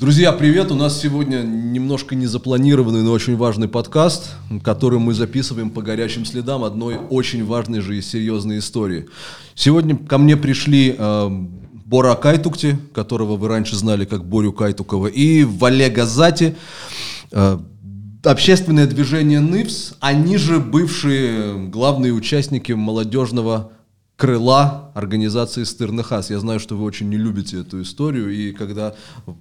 Друзья, привет! У нас сегодня немножко незапланированный, но очень важный подкаст, который мы записываем по горячим следам одной очень важной же и серьезной истории. Сегодня ко мне пришли Бора Кайтукти, которого вы раньше знали как Борю Кайтукова, и Валега Зати, общественное движение НИВС, они же бывшие главные участники молодежного крыла организации «Стыр Ныхас». Я знаю, что вы очень не любите эту историю, и когда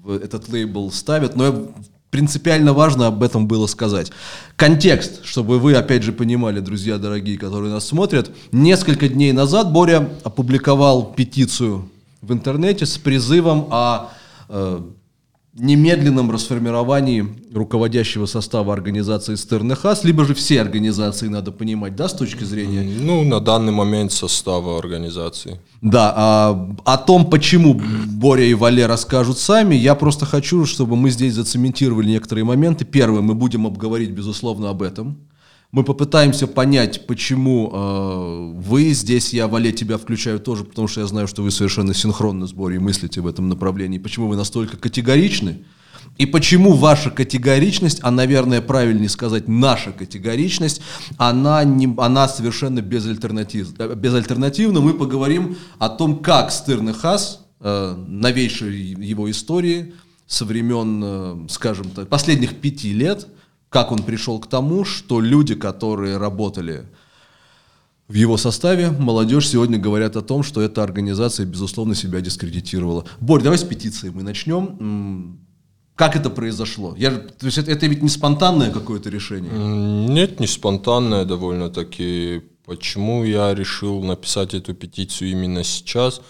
этот лейбл ставят, но принципиально важно об этом было сказать. Контекст, чтобы вы, опять же, понимали, друзья дорогие, которые нас смотрят. Несколько дней назад Боря опубликовал петицию в интернете с призывом о немедленном расформировании руководящего состава организации «Стыр Ныхас», либо же все организации, надо понимать, да, с точки зрения... Ну, на данный момент состава организации. Да, о том, почему Боря и Вале расскажут сами, я просто хочу, чтобы мы здесь зацементировали некоторые моменты. Первое, мы будем обговорить, безусловно, об этом. Мы попытаемся понять, почему вы здесь, я, Вале, тебя включаю тоже, потому что я знаю, что вы совершенно синхронно с Борей мыслите в этом направлении, почему вы настолько категоричны, и почему ваша категоричность, а, наверное, правильнее сказать, наша категоричность, она совершенно безальтернативна. Мы поговорим о том, как Стыр Ныхас, новейшей его истории, со времен, скажем так, последних 5 лет, как он пришел к тому, что люди, которые работали в его составе, молодежь, сегодня говорят о том, что эта организация, безусловно, себя дискредитировала. Борь, давай с петиции мы начнем. Как это произошло? То есть это ведь не спонтанное какое-то решение? Нет, не спонтанное довольно-таки. Почему я решил написать эту петицию именно сейчас?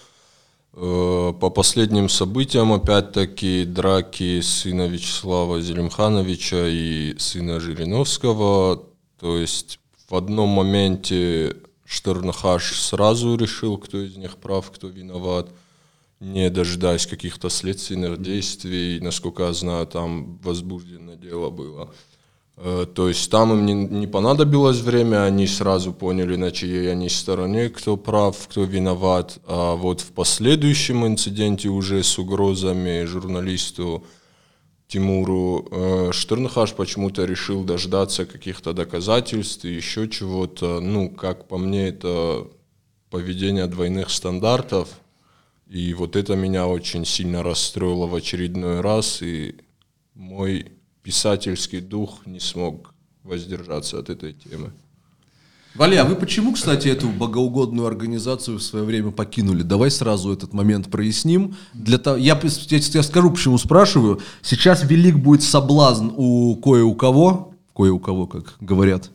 По последним событиям, опять-таки, драки сына Вячеслава Зелимхановича и сына Жириновского, то есть в одном моменте Стыр Ныхас сразу решил, кто из них прав, кто виноват, не дожидаясь каких-то следственных действий, насколько я знаю, там возбуждено дело было. То есть там им не понадобилось время, они сразу поняли, на чьей они стороне, кто прав, кто виноват. А вот в последующем инциденте уже с угрозами журналисту Тимуру Штернхаш почему-то решил дождаться каких-то доказательств и еще чего-то. Ну, как по мне, это поведение двойных стандартов. И вот это меня очень сильно расстроило в очередной раз, и мой... писательский дух не смог воздержаться от этой темы. Валя, а вы почему, кстати, эту богоугодную организацию в свое время покинули? Давай сразу этот момент проясним. Я скажу, почему спрашиваю. Сейчас велик будет соблазн у кое-у кого, как говорят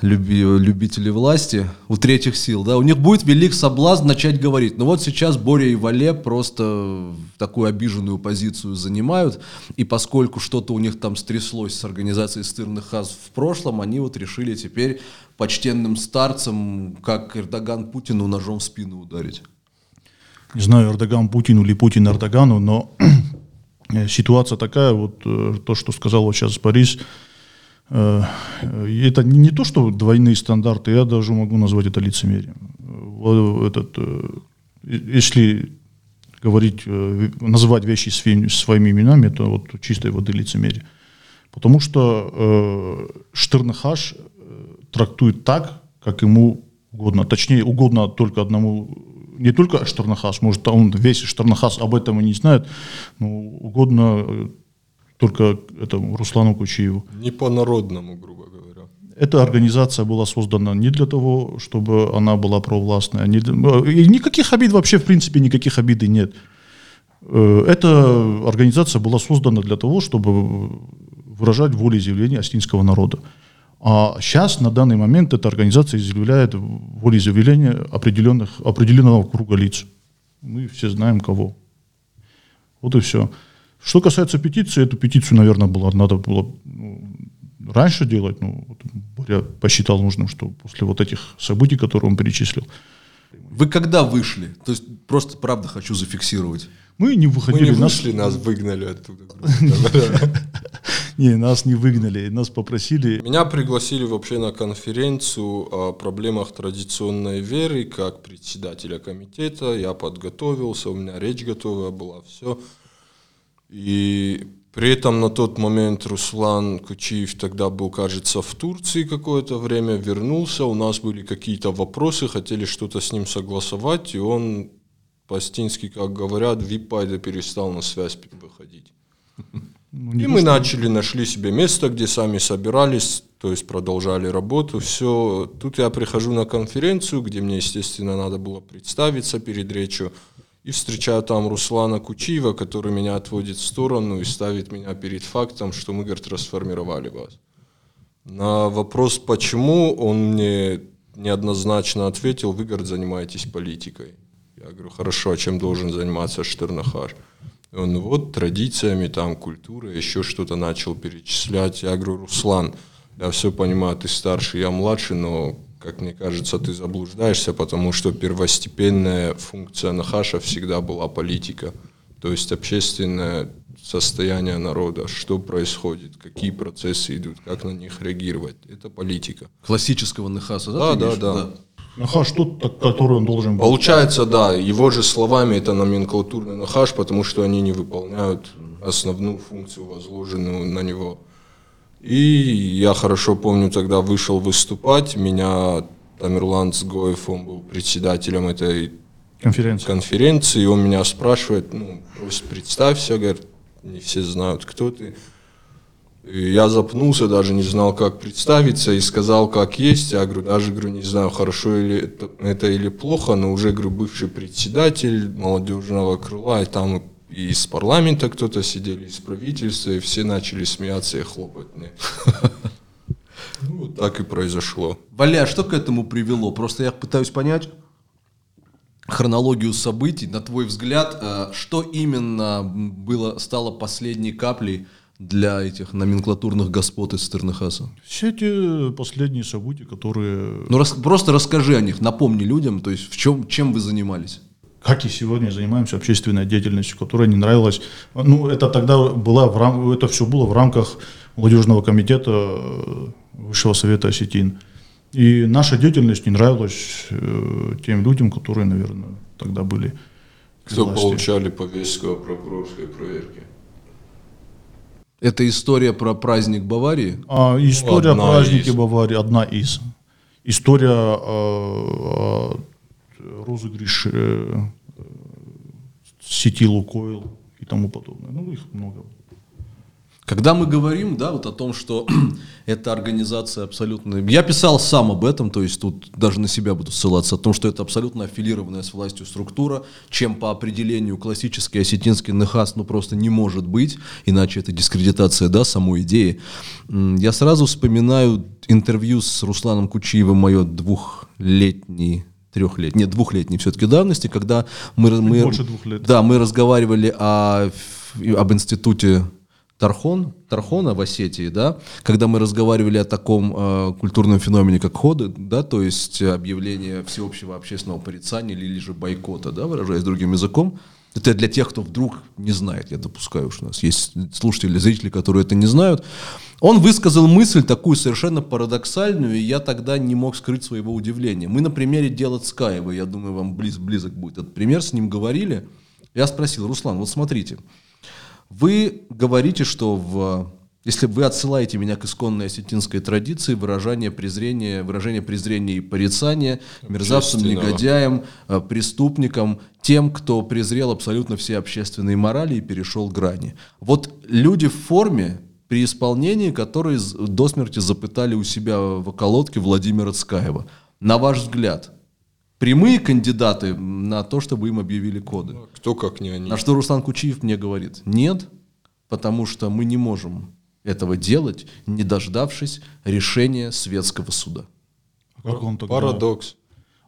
любители власти, у третьих сил, да, у них будет велик соблазн начать говорить. Но вот сейчас Боря и Вале просто такую обиженную позицию занимают, и поскольку что-то у них там стряслось с организацией «Стыр Ныхас» в прошлом, они вот решили теперь почтенным старцам, как Эрдоган Путину, ножом в спину ударить. Не знаю, Эрдоган Путину или Путин Эрдогану, но ситуация такая, вот то, что сказал сейчас Борис, это не то, что двойные стандарты, я даже могу назвать это лицемерием. Если говорить, назвать вещи своими именами, это вот чистой воды лицемерие. Потому что Стыр Ныхас трактует так, как ему угодно. Точнее, угодно только одному, не только Стыр Ныхас, может, он весь Стыр Ныхас об этом и не знает, но угодно... только этому Руслану Кучиеву. Не по-народному, грубо говоря. Эта организация была создана не для того, чтобы она была провластная. Никаких обид вообще, в принципе, никаких обид и нет. Эта организация была создана для того, чтобы выражать волеизъявление осетинского народа. А сейчас, на данный момент, эта организация изъявляет волеизъявление определенного круга лиц. Мы все знаем, кого. Вот и все. Что касается петиции, эту петицию, наверное, надо было раньше делать. Я посчитал нужным, что после вот этих событий, которые он перечислил. Вы когда вышли? То есть просто правда хочу зафиксировать. Мы не выходили. Мы не вышли, нас выгнали оттуда. Не, нас не выгнали, нас попросили. Меня пригласили вообще на конференцию о проблемах традиционной веры как председателя комитета. Я подготовился, у меня речь готовая была, все. И при этом на тот момент Руслан Кучиев тогда был, кажется, в Турции какое-то время, вернулся, у нас были какие-то вопросы, хотели что-то с ним согласовать, и он, по-остински, как говорят, випайда перестал на связь выходить. И мы нашли себе место, где сами собирались, то есть продолжали работу, все. Тут я прихожу на конференцию, где мне, естественно, надо было представиться перед речью, и встречаю там Руслана Кучиева, который меня отводит в сторону и ставит меня перед фактом, что мы, говорит, расформировали вас. На вопрос «почему?» он мне неоднозначно ответил: «Вы, говорит, занимаетесь политикой». Я говорю: «Хорошо, а чем должен заниматься Штернхаш?» Он: «Вот традициями, там, культура, еще что-то», начал перечислять. Я говорю: «Руслан, я все понимаю, ты старше, я младше, но, как мне кажется, ты заблуждаешься, потому что первостепенная функция Нахаша всегда была политика, то есть общественное состояние народа, что происходит, какие процессы идут, как на них реагировать, это политика». Классического Нахаса, да? Да. Нахаш тот, который он должен был. Получается, да, его же словами, это номенклатурный Нахаш, потому что они не выполняют основную функцию, возложенную на него. И я хорошо помню, тогда вышел выступать, меня Тамерланд Сгоев, он был председателем этой конференции, и он меня спрашивает: «Ну, просто представься», говорит, «не все знают, кто ты». И я запнулся, даже не знал, как представиться, и сказал, как есть. Я говорю, не знаю, хорошо это или плохо, но уже, говорю, бывший председатель молодежного крыла, и там и из парламента кто-то сидели, из правительства, и все начали смеяться и хлопать мне. Ну, так и произошло. Валя, что к этому привело? Просто я пытаюсь понять хронологию событий. На твой взгляд, что именно стало последней каплей для этих номенклатурных господ из Стыр Ныхаса? Все эти последние события, которые... Ну, просто расскажи о них, напомни людям, то есть в чем вы занимались. Как и сегодня занимаемся общественной деятельностью, которая не нравилась. Ну, это тогда это все было в рамках молодежного комитета Высшего совета осетин. И наша деятельность не нравилась тем людям, которые, наверное, тогда были. Кто получали повестку о прокурорской проверке? Это история про праздник Баварии? История о празднике Баварии, одна из. История розыгрыш сети «Лукойл» и тому подобное. Ну, их много. Когда мы говорим, да, вот о том, что эта организация абсолютно... Я писал сам об этом, то есть тут даже на себя буду ссылаться, о том, что это абсолютно аффилированная с властью структура, чем по определению классический осетинский Ныхас, ну, просто не может быть, иначе это дискредитация, да, самой идеи. Я сразу вспоминаю интервью с Русланом Кучиевым, мое двухлетней все-таки давности, когда мы разговаривали об институте Тархона в Осетии, да, когда мы разговаривали о таком культурном феномене, как ходы, да, то есть объявление всеобщего общественного порицания или же бойкота, да, выражаясь другим языком. Это для тех, кто вдруг не знает, я допускаю, что у нас есть слушатели, зрители, которые это не знают. Он высказал мысль такую совершенно парадоксальную, и я тогда не мог скрыть своего удивления. Мы на примере дела Цкаева, я думаю, вам близок будет этот пример, с ним говорили. Я спросил: «Руслан, вот смотрите, вы говорите, что если вы отсылаете меня к исконной осетинской традиции, выражение презрения и порицания мерзавцам, негодяям, преступникам, тем, кто презрел абсолютно все общественные морали и перешел грани. Вот люди в форме, при исполнении которые до смерти запытали у себя в околотке Владимира Цкаева. На ваш взгляд, прямые кандидаты на то, чтобы им объявили коды?» Кто как не они. На что Руслан Кучиев мне говорит: «Нет, потому что мы не можем этого делать, не дождавшись решения светского суда». Парадокс.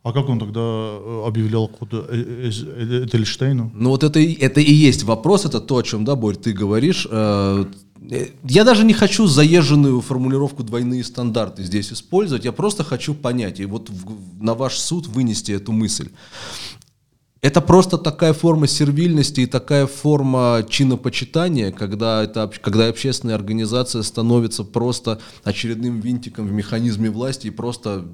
А как он тогда объявлял коды Эйдельштейну? Ну вот это и есть вопрос, это то, о чем, да, Борь, ты говоришь. Я даже не хочу заезженную формулировку «двойные стандарты» здесь использовать, я просто хочу понять, и вот на ваш суд вынести эту мысль. Это просто такая форма сервильности и такая форма чинопочитания, когда общественная организация становится просто очередным винтиком в механизме власти и просто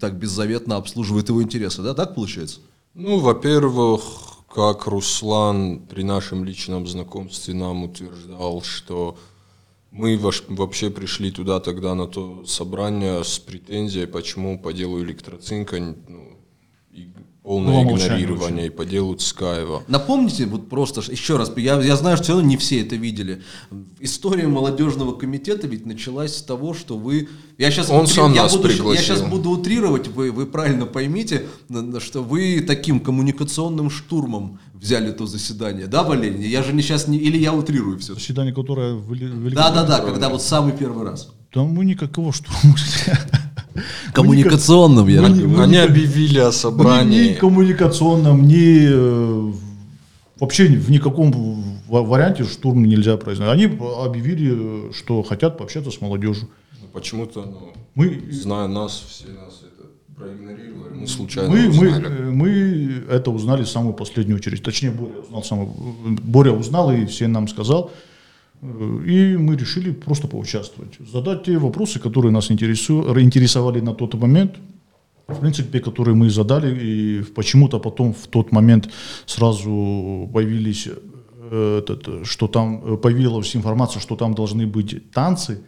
так беззаветно обслуживает его интересы, да? Так получается? Ну, во-первых, как Руслан при нашем личном знакомстве нам утверждал, что мы вообще пришли туда тогда на то собрание с претензией, почему по делу Электроцинка полное игнорирование и по делу Цкаева. Напомните, вот просто еще раз, я знаю, что все равно не все это видели. История молодежного комитета ведь началась с того, что вы... Я сейчас буду утрировать, вы правильно поймите, что вы таким коммуникационным штурмом взяли то заседание. Да, Валерий? Я же не сейчас... Или я утрирую все? Заседание, которое... Да, когда вот самый первый раз. Да мы никакого штурма... Коммуникационным, я говорю. Они объявили о собрании. Ни коммуникационном, ни вообще в никаком варианте штурм нельзя произносить. Они объявили, что хотят пообщаться с молодежью. Ну, почему-то, мы, зная нас, все нас это проигнорировали. Мы случайно узнали. Мы это узнали в самую последнюю очередь. Точнее, Боря узнал и все нам сказал. И мы решили просто поучаствовать. Задать те вопросы, которые нас интересовали на тот момент, в принципе, которые мы задали. И почему-то потом в тот момент сразу появились, что там появилась информация, что там должны быть танцы.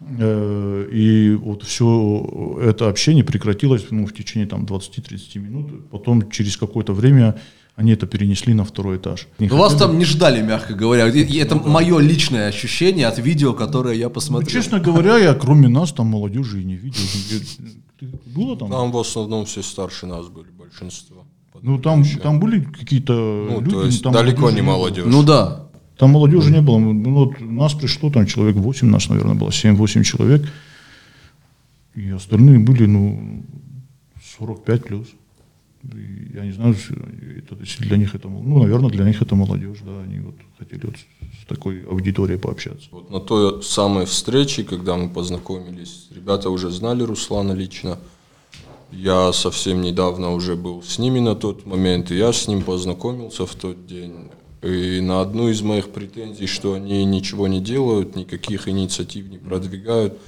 И вот все это общение прекратилось в течение 20-30 минут. Потом через какое-то время... Они это перенесли на второй этаж. Вас там не ждали, мягко говоря. Это мое личное ощущение от видео, которое я посмотрел. Честно говоря, я кроме нас там молодежи и не видел. Ты было там? Там в основном все старше нас были, большинство. Там были какие-то люди. То есть там далеко не молодежь. Ну да. Там молодежи не было. Вот нас пришло там человек 8, нас, наверное, было 7-8 человек. И остальные были, 45 плюс. Я не знаю, для них это, наверное, для них это молодежь, да, они вот хотели вот с такой аудиторией пообщаться. Вот на той самой встрече, когда мы познакомились, ребята уже знали Руслана лично, я совсем недавно уже был с ними на тот момент, и я с ним познакомился в тот день, и на одну из моих претензий, что они ничего не делают, никаких инициатив не продвигают,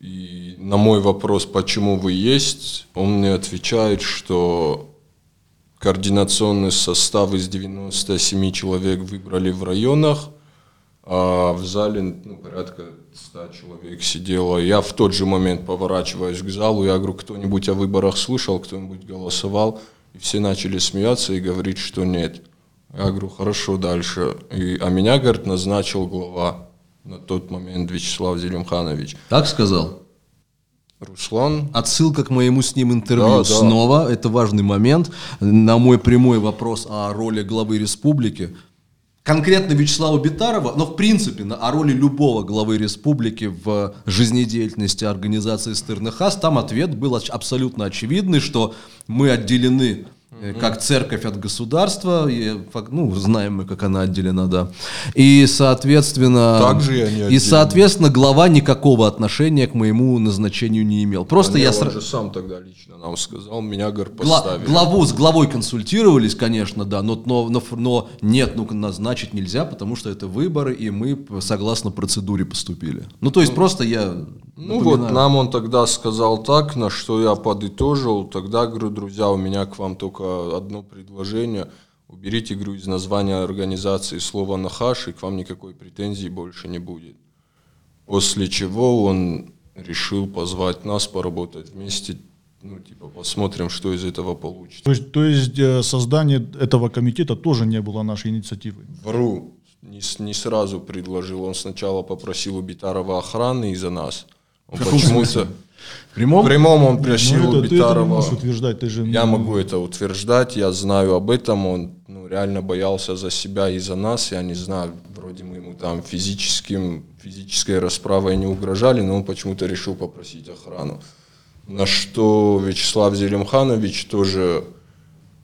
и на мой вопрос, почему вы есть, он мне отвечает, что координационный состав из 97 человек выбрали в районах, а в зале порядка 100 человек сидело. Я в тот же момент поворачиваюсь к залу, я говорю, кто-нибудь о выборах слышал, кто-нибудь голосовал? И все начали смеяться и говорить, что нет. Я говорю, хорошо, дальше. А меня, говорит, назначил глава. На тот момент Вячеслав Зелимханович. Так сказал? Руслан. Отсылка к моему с ним интервью снова. Да. Это важный момент. На мой прямой вопрос о роли главы республики. Конкретно Вячеслава Битарова, но в принципе о роли любого главы республики в жизнедеятельности организации «Стыр Ныхас», там ответ был абсолютно очевидный, что мы отделены... как церковь от государства, знаем мы, как она отделена, да. И, соответственно, глава никакого отношения к моему назначению не имел. Просто он же сам тогда лично нам сказал, меня поставили. С главой консультировались, конечно, да, но нет, назначить нельзя, потому что это выборы, и мы согласно процедуре поступили. Нам он тогда сказал так, на что я подытожил, тогда говорю, друзья, у меня к вам только одно предложение. Уберите, говорю, из названия организации слово «Нахаш», и к вам никакой претензии больше не будет. После чего он решил позвать нас поработать вместе. Посмотрим, что из этого получится. То есть создание этого комитета тоже не было нашей инициативой? Вру. Не сразу предложил. Он сначала попросил у Битарова охраны из-за нас. Он почему-то... В прямом он просил у Битарова. Я могу это утверждать, я знаю об этом. Он реально боялся за себя и за нас. Я не знаю, вроде мы ему там физической расправой не угрожали, но он почему-то решил попросить охрану. На что Вячеслав Зелимханович тоже,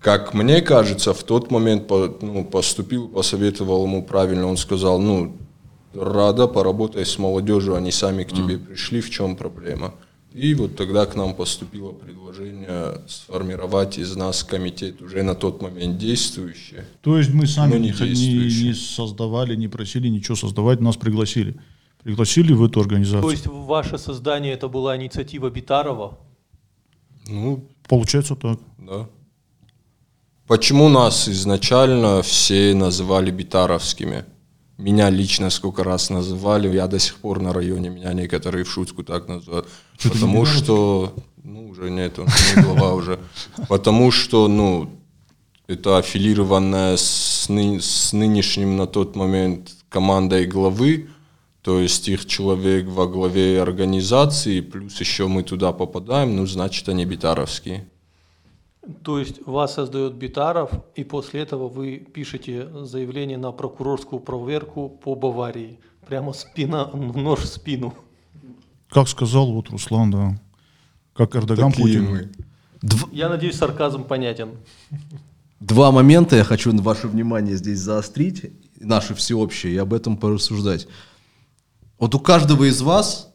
как мне кажется, в тот момент поступил, посоветовал ему правильно. Он сказал, рада, поработай с молодежью, они сами к тебе пришли, в чем проблема? И вот тогда к нам поступило предложение сформировать из нас комитет, уже на тот момент действующий. То есть мы сами не создавали, не просили ничего создавать, нас пригласили. Пригласили в эту организацию. То есть ваше создание это была инициатива Битарова? Получается так. Да. Почему нас изначально все называли битаровскими? Меня лично сколько раз называли, я до сих пор на районе, меня некоторые в шутку так называют. Потому что, ну, уже нет, он не глава уже. Потому что, ну, это аффилированная с нынешним на тот момент командой главы, то есть их человек во главе организации, плюс еще мы туда попадаем, ну, значит, они битаровские. То есть вас создает Битаров, и после этого вы пишете заявление на прокурорскую проверку по Баварии. Прямо спина, нож в спину. Как сказал вот Руслан, да. Как Эрдоган Путин. Я надеюсь, сарказм понятен. Два момента я хочу ваше внимание здесь заострить, наше всеобщее, и об этом порассуждать. Вот у каждого из вас,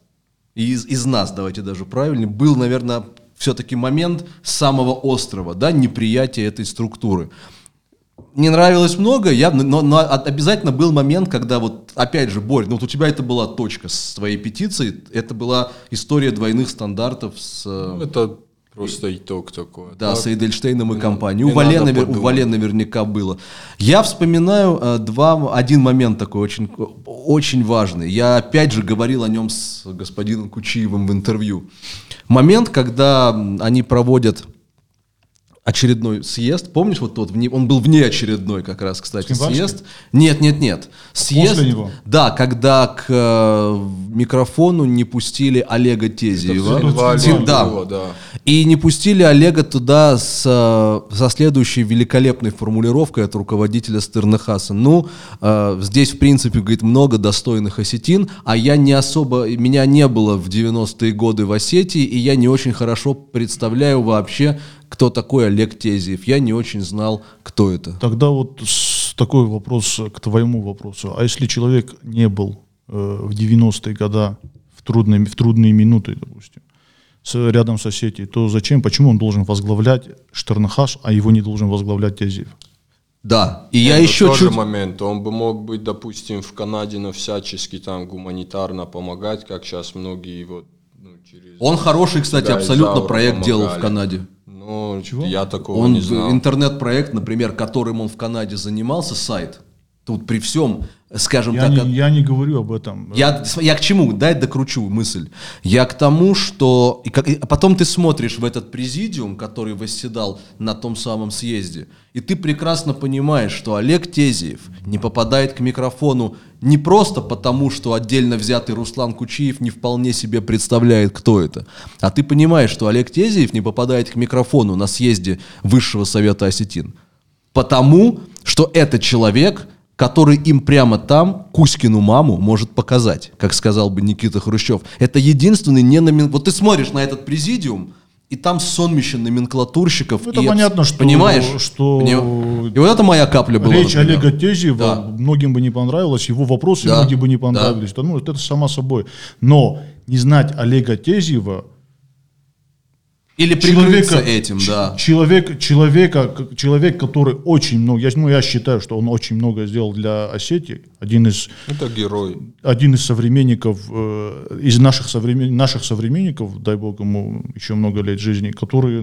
и из нас, давайте даже правильно, был, наверное, все-таки момент самого острого, да, неприятия этой структуры. Не нравилось много, но обязательно был момент, когда вот, опять же, Борь, ну вот у тебя это была точка с твоей петицией, это была история двойных стандартов с... Ну, это просто итог такой. Да, так? С Эйдельштейном и компанией. У Вале наверняка было. Я вспоминаю один момент такой очень, очень важный. Я опять же говорил о нем с господином Кучиевым в интервью. Момент, когда они проводят очередной съезд. Помнишь, вот тот, он был внеочередной как раз, кстати, съезд. Нет. Съезд. После него? Да, когда к микрофону не пустили Олега Тезиева. Да. И не пустили Олега туда со следующей великолепной формулировкой от руководителя Стыр Ныхаса. Ну, здесь, в принципе, говорит, много достойных осетин, а я не особо, меня не было в 90-е годы в Осетии, и я не очень хорошо представляю вообще, кто такой Олег Тезиев. Я не очень знал, кто это. Тогда вот такой вопрос к твоему вопросу. А если человек не был в 90-е годы, в трудные минуты, допустим, рядом с Осетией, то зачем, почему он должен возглавлять Штернхаш, а его не должен возглавлять Тезиев? Да, и я еще тоже момент. Он бы мог быть, допустим, в Канаде, но всячески там гуманитарно помогать, как сейчас многие его... Ну, он хороший, кстати, абсолютно проект делал в Канаде. Ну, я такого он не знал. Интернет-проект, например, которым он в Канаде занимался, сайт. Тут при всем, скажем так... Я не говорю об этом. Я к чему? Дай докручу мысль. Я к тому, что... потом ты смотришь в этот президиум, который восседал на том самом съезде, и ты прекрасно понимаешь, что Олег Тезиев не попадает к микрофону не просто потому, что отдельно взятый Руслан Кучиев не вполне себе представляет, кто это, а ты понимаешь, что Олег Тезиев не попадает к микрофону на съезде Высшего Совета Осетин, потому что этот человек... который им прямо там Кузькину маму может показать, как сказал бы Никита Хрущев. Это единственный Вот ты смотришь на этот президиум, и там сонмище номенклатурщиков. Это понятно, что... Понимаешь? И вот это моя капля была. Речь например. Олега Тезиева да. многим бы не понравилась, его вопросы да. многим бы не понравились. Да. Ну, это само собой. Но не знать Олега Тезиева... Или прикрыться этим, да. Человек, который очень много... Я считаю, что он очень много сделал для Осетии. Это герой. Один из современников, из наших современников, дай бог ему еще много лет жизни, которые...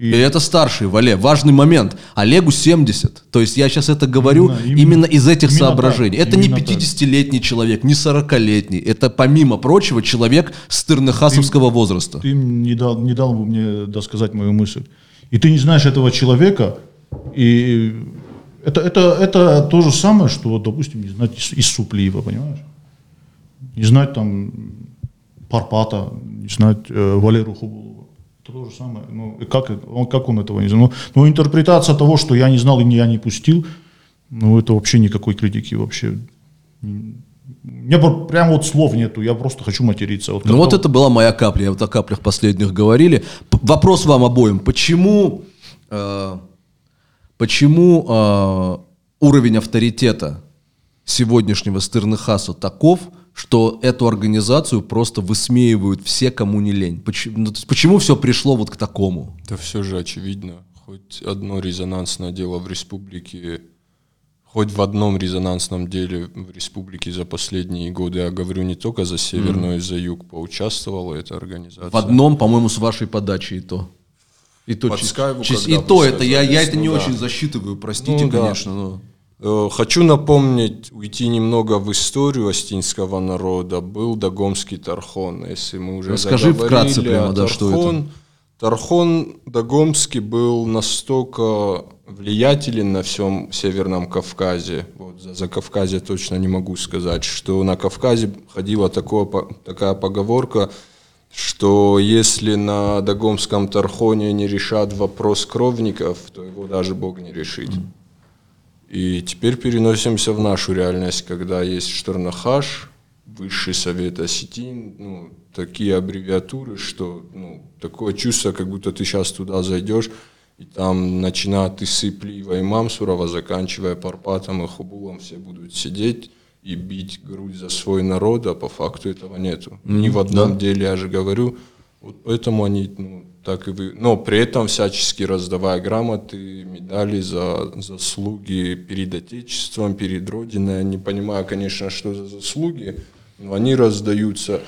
И это старший, Вале. Важный момент. Олегу 70. То есть я сейчас это говорю именно из этих соображений. Так, это не 50-летний человек, не 40-летний. Это, помимо прочего, человек стырнахасовского возраста. Ты не дал бы мне досказать мою мысль. И ты не знаешь этого человека, и это то же самое, что, допустим, не знать из Суплиева, понимаешь? Не знать там Парпата, не знать Валеру Хубулова. Это то же самое. Как он этого не знал? Но интерпретация того, что я не знал и я не пустил, это вообще никакой критики вообще. У меня прям вот слов нету, я просто хочу материться. Вот это была моя капля, вот о каплях последних говорили. Вопрос вам обоим, почему уровень авторитета сегодняшнего Стыр Ныхаса таков, что эту организацию просто высмеивают все, кому не лень? Почему все пришло вот к такому? Да все же очевидно, хоть одно резонансное дело в республике. Хоть в одном резонансном деле в республике за последние годы, я говорю не только за Северную, и за Юг, поучаствовала эта организация. В одном, по-моему, с вашей подачи и то. И то, это не очень засчитываю, простите, конечно. Да. Но. Хочу напомнить, уйти немного в историю остинского народа. Был Дагомский Тархон, если мы уже расскажи вкратце прямо, да, Тархон, что это. Тархон Дагомский был настолько влиятелен на всем Северном Кавказе, вот, за Кавказе точно не могу сказать, что на Кавказе ходила такая поговорка, что если на Дагомском Тархоне не решат вопрос кровников, то его даже Бог не решит. И теперь переносимся в нашу реальность, когда есть Штернхаш, Высший Совет Осетин, ну, такие аббревиатуры, что ну, такое чувство, как будто ты сейчас туда зайдешь, и там, начиная от Исыплива и Мамсурова, заканчивая Парпатом и Хубулом, все будут сидеть и бить грудь за свой народ, а по факту этого нету. Ни в одном деле, я же говорю. Вот поэтому они так и вы... Но при этом всячески раздавая грамоты, медали за заслуги перед Отечеством, перед Родиной. Я не понимаю, конечно, что за заслуги, но они раздаются.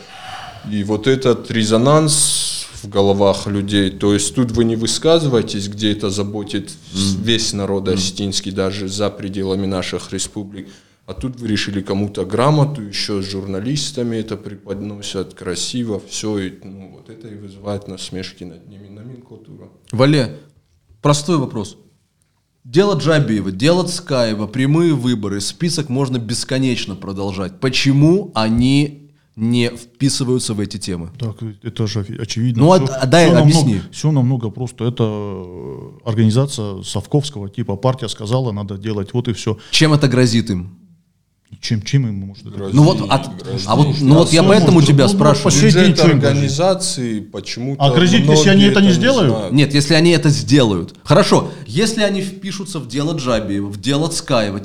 И вот этот резонанс в головах людей, то есть тут вы не высказываетесь, где это заботит весь народ осетинский, даже за пределами наших республик. А тут вы решили кому-то грамоту, еще с журналистами это преподносят, красиво, все, и, ну, вот это и вызывает насмешки над ними, номенклатура. Вале, простой вопрос. Дело Джабиева, дело Цкаева, прямые выборы, список можно бесконечно продолжать. Почему они не вписываются в эти темы? Так, это же очевидно. Ну, объясни. Все намного просто. Это организация совковского типа, партия сказала, надо делать, вот и все. Чем это грозит им? Чем им может это грозить? Я поэтому тебя спрашиваю. Бюджет организации почему-то... А грозит, если они это не сделают? Нет, если они это сделают. Хорошо, если они впишутся в дело Джабиева, в дело Цкаева,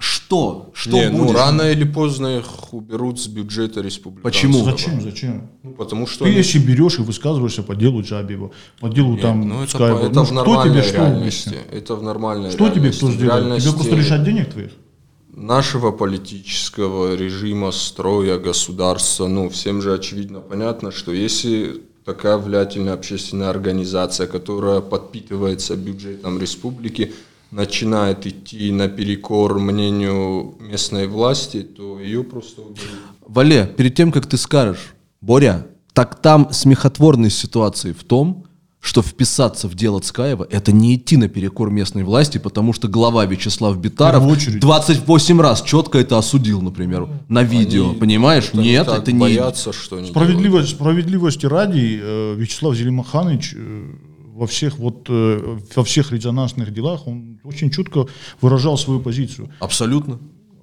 что не, будет? Ну, рано или поздно их уберут с бюджета республики. Почему? Зачем? Ну, потому что... Ты еще берешь и высказываешься по делу Джабиева, по делу Цкаева. Это в нормальной реальности. Что тебе кто сделает? Тебе просто лишат денег твоих? Нашего политического режима, строя, государства, всем же очевидно понятно, что если такая влиятельная общественная организация, которая подпитывается бюджетом республики, начинает идти наперекор мнению местной власти, то ее просто уберут. Вале, перед тем, как ты скажешь, Боря, так там смехотворность ситуации в том, что вписаться в дело Цкаева — это не идти наперекор местной власти, потому что глава Вячеслав Битаров 28 раз четко это осудил, например, на видео. Они, понимаешь? Нет, это не... Боятся, что они делают. Справедливости ради, Вячеслав Зелимханович во всех резонансных делах он очень четко выражал свою позицию. Абсолютно.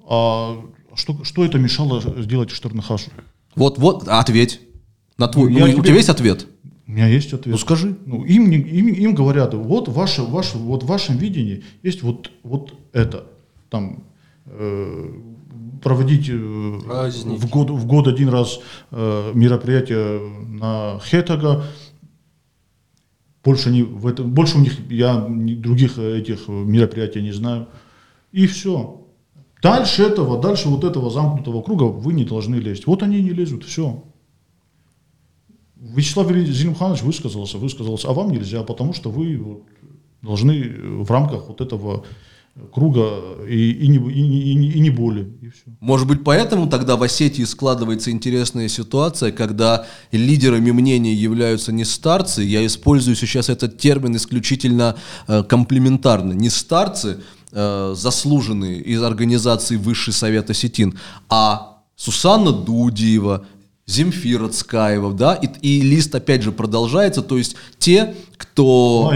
А что это мешало сделать Штернхашу? Вот, ответь. На твой, у тебя есть ответ? У меня есть ответ. Ну скажи. Им говорят, вот в вашем видении есть вот это. Там проводить в год один раз мероприятие на Хетага. Больше у них я других этих мероприятий не знаю. И все. Дальше вот этого замкнутого круга вы не должны лезть. Вот они и не лезут. Все. Вячеслав Зелимханович высказался, а вам нельзя, потому что вы должны в рамках вот этого круга и не более. И все. Может быть, поэтому тогда в Осетии складывается интересная ситуация, когда лидерами мнений являются не старцы, я использую сейчас этот термин исключительно комплиментарно, не старцы, заслуженные из организации Высший Совет Осетин, а Сусанна Дудиева, Земфира Цкаева, да, и лист опять же продолжается, то есть те, кто...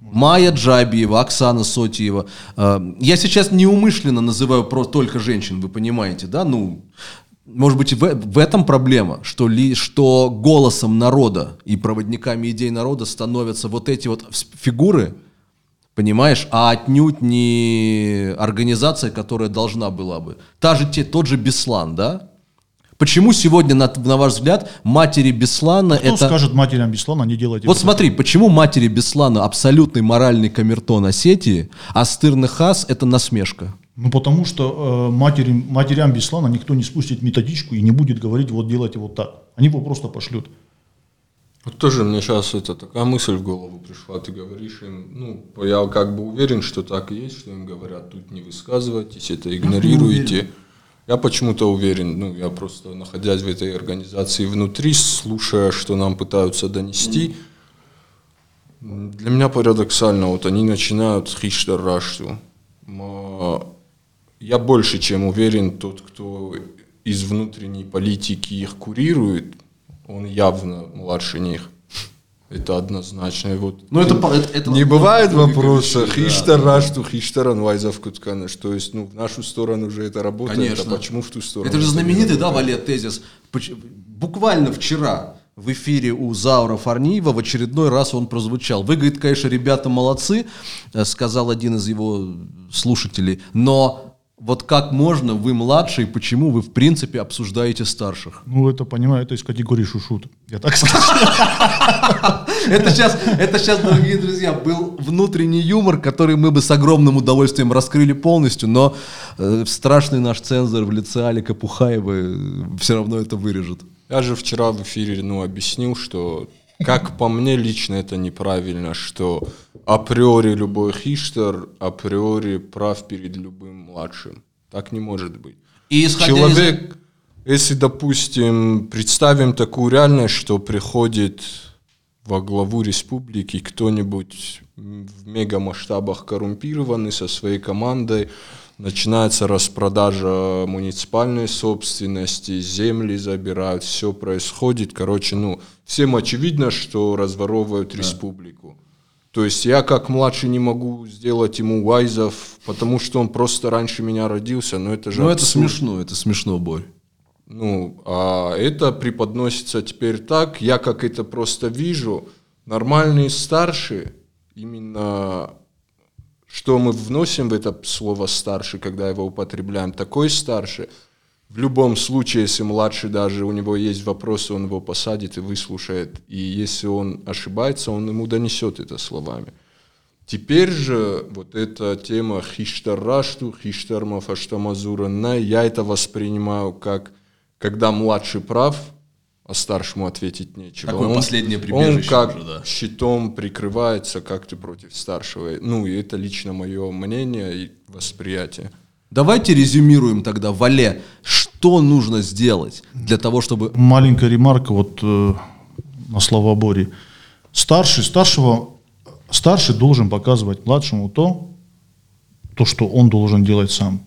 Майя Джабиева, Оксана Сотиева. Я сейчас неумышленно называю только женщин, вы понимаете, да, может быть, в этом проблема, что голосом народа и проводниками идей народа становятся вот эти вот фигуры, понимаешь, а отнюдь не организация, которая должна была бы. Тот же Беслан, да? Почему сегодня, на ваш взгляд, матери Беслана... Кто скажет матерям Беслана, не делайте... Вот смотри, почему матери Беслана абсолютный моральный камертон Осетии, а Стыр Ныхас — это насмешка? Потому что матерям Беслана никто не спустит методичку и не будет говорить, вот делайте вот так. Они его просто пошлют. Вот тоже мне сейчас такая мысль в голову пришла. Ты говоришь им, я как бы уверен, что так и есть, что им говорят, тут не высказывайтесь, это игнорируете. Я почему-то уверен, я просто, находясь в этой организации внутри, слушая, что нам пытаются донести, для меня парадоксально, они начинают хиштарашту. Я больше чем уверен, тот, кто из внутренней политики их курирует, он явно младше них. Это однозначно. Не бывает вопроса. Хиштара, Вайзавкут, конечно. То есть, в нашу сторону уже это работает. Конечно. А почему в ту сторону? Это же знаменитый, Валер, тезис. Буквально вчера в эфире у Заура Фарниева в очередной раз он прозвучал. Вы, говорит, конечно, ребята молодцы, сказал один из его слушателей, но... Вот как можно, вы младшие, почему вы, в принципе, обсуждаете старших? Это, понимаю, это из категории шушут. Я так скажу. Это сейчас, дорогие друзья, был внутренний юмор, который мы бы с огромным удовольствием раскрыли полностью, но страшный наш цензор в лице Али Капухаева все равно это вырежет. Я же вчера в эфире, объяснил, что... Как по мне лично это неправильно, что априори любой хиштер, априори прав перед любым младшим. Так не может быть. И человек, если, допустим, представим такую реальность, что приходит во главу республики кто-нибудь в мегамасштабах коррумпированный со своей командой, начинается распродажа муниципальной собственности, земли забирают, все происходит. Всем очевидно, что разворовывают республику. То есть я как младший не могу сделать ему вайзов, потому что он просто раньше меня родился, но это же... это смешно, Борь. А это преподносится теперь так, я как это просто вижу, нормальные старшие именно... Что мы вносим в это слово «старший», когда его употребляем? Такой старший. В любом случае, если младший даже, у него есть вопросы, он его посадит и выслушает. И если он ошибается, он ему донесет это словами. Теперь же эта тема «хиштарашту», «хиштармов», «аштамазуранна», я это воспринимаю как, когда младший прав, а старшему ответить нечего. Такое последнее прибежище. Он щитом прикрывается, как ты против старшего. И это лично мое мнение и восприятие. Давайте резюмируем тогда, Вале, что нужно сделать для того, чтобы... Маленькая ремарка на слова Бори. Старший должен показывать младшему то, что он должен делать сам.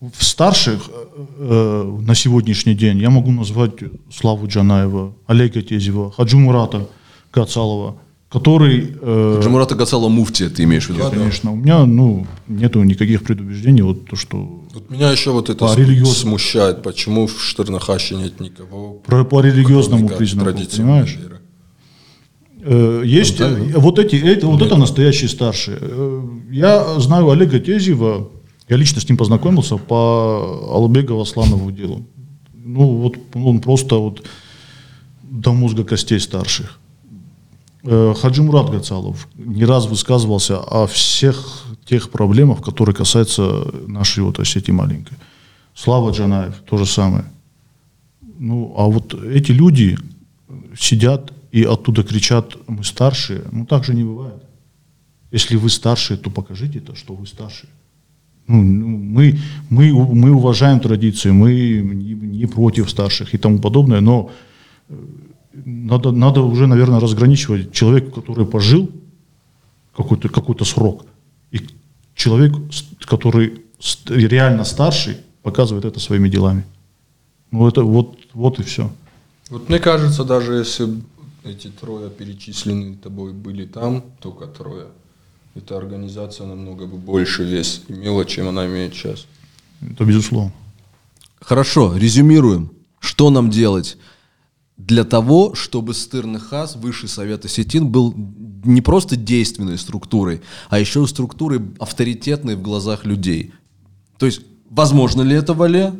В старших на сегодняшний день я могу назвать Славу Джанаева, Олега Тезиева, Хаджимурата Гацалова, который... Хаджимурата Гацалова муфти, ты имеешь в виду? Да, конечно. У меня нету никаких предубеждений. Меня еще это смущает, почему в Штернхаше нет никого... По религизному признаку, понимаешь? Есть... Это настоящие старшие. Я знаю Олега Тезиева... Я лично с ним познакомился по Албегова Асланову делу. Он просто до мозга костей старших. Хаджимурат Гацалов не раз высказывался о всех тех проблемах, которые касаются нашей Осетии маленькой. Слава Джанаев, то же самое. Эти люди сидят и оттуда кричат: мы старшие. Так же не бывает. Если вы старшие, то покажите то, что вы старшие. Мы уважаем традиции, мы не против старших и тому подобное, но надо уже, наверное, разграничивать человека, который пожил какой-то срок, и человек, который реально старший, показывает это своими делами. Это и все. Мне кажется, даже если эти трое перечисленные тобой были там, только трое, эта организация намного бы больше вес имела, чем она имеет сейчас. Это безусловно. Хорошо, резюмируем. Что нам делать для того, чтобы Стыр Ныхас, Высший Совет осетин, был не просто действенной структурой, а еще структурой авторитетной в глазах людей? То есть, возможно ли это, Вале?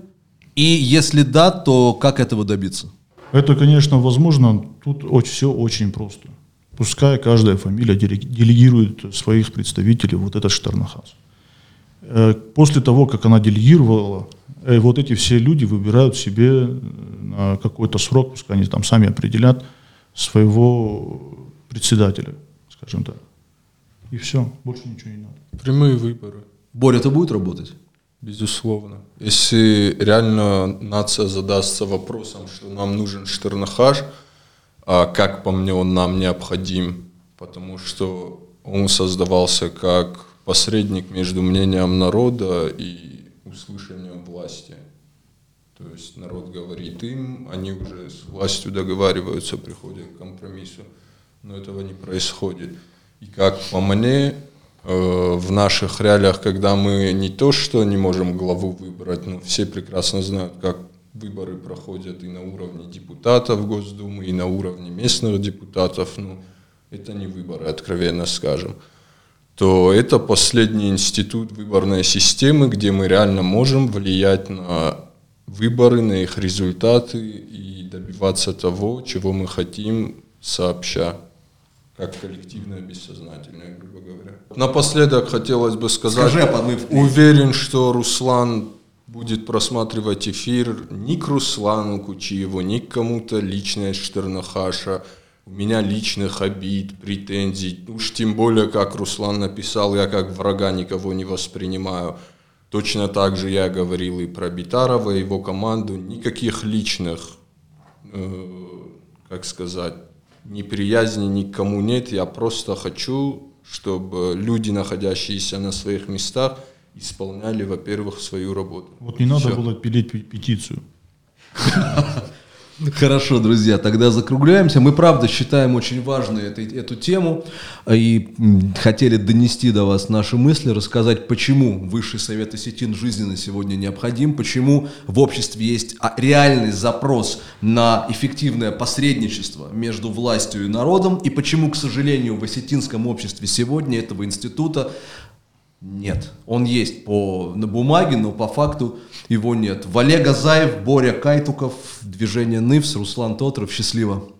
И если да, то как этого добиться? Это, конечно, возможно. Тут все очень просто. Пускай каждая фамилия делегирует своих представителей этот Стыр Ныхас. После того, как она делегировала, эти все люди выбирают себе на какой-то срок, пускай они там сами определят, своего председателя, скажем так. И все, больше ничего не надо. Прямые выборы. Боря, это будет работать? Безусловно. Если реально нация задастся вопросом, что нам нужен Штернхаш, а как по мне он нам необходим, потому что он создавался как посредник между мнением народа и услышанием власти. То есть народ говорит им, они уже с властью договариваются, приходят к компромиссу, но этого не происходит. И как по мне, в наших реалиях, когда мы не то что не можем главу выбрать, но все прекрасно знают, как выборы проходят и на уровне депутатов Госдумы, и на уровне местных депутатов, ну, это не выборы, откровенно скажем, то это последний институт выборной системы, где мы реально можем влиять на выборы, на их результаты и добиваться того, чего мы хотим сообща. Как коллективное, бессознательное, грубо говоря. Напоследок хотелось бы сказать, уверен, что Руслан будет просматривать эфир ни к Руслану Кучиеву, ни к кому-то лично из Штернхаша. У меня личных обид, претензий. Уж тем более, как Руслан написал, я как врага никого не воспринимаю. Точно так же я говорил и про Битарова, и его команду. Никаких личных, неприязни никому нет, я просто хочу, чтобы люди, находящиеся на своих местах, исполняли, во-первых, свою работу. Вот не надо было пилить петицию. Хорошо, друзья, тогда закругляемся. Мы, правда, считаем очень важной эту тему и хотели донести до вас наши мысли, рассказать, почему Высший Совет осетин жизненно сегодня необходим, почему в обществе есть реальный запрос на эффективное посредничество между властью и народом, и почему, к сожалению, в осетинском обществе сегодня этого института нет. Он есть на бумаге, но по факту его нет. Валег Зати, Боря Кайтуков, движение НИВС, Руслан Тотров. Счастливо.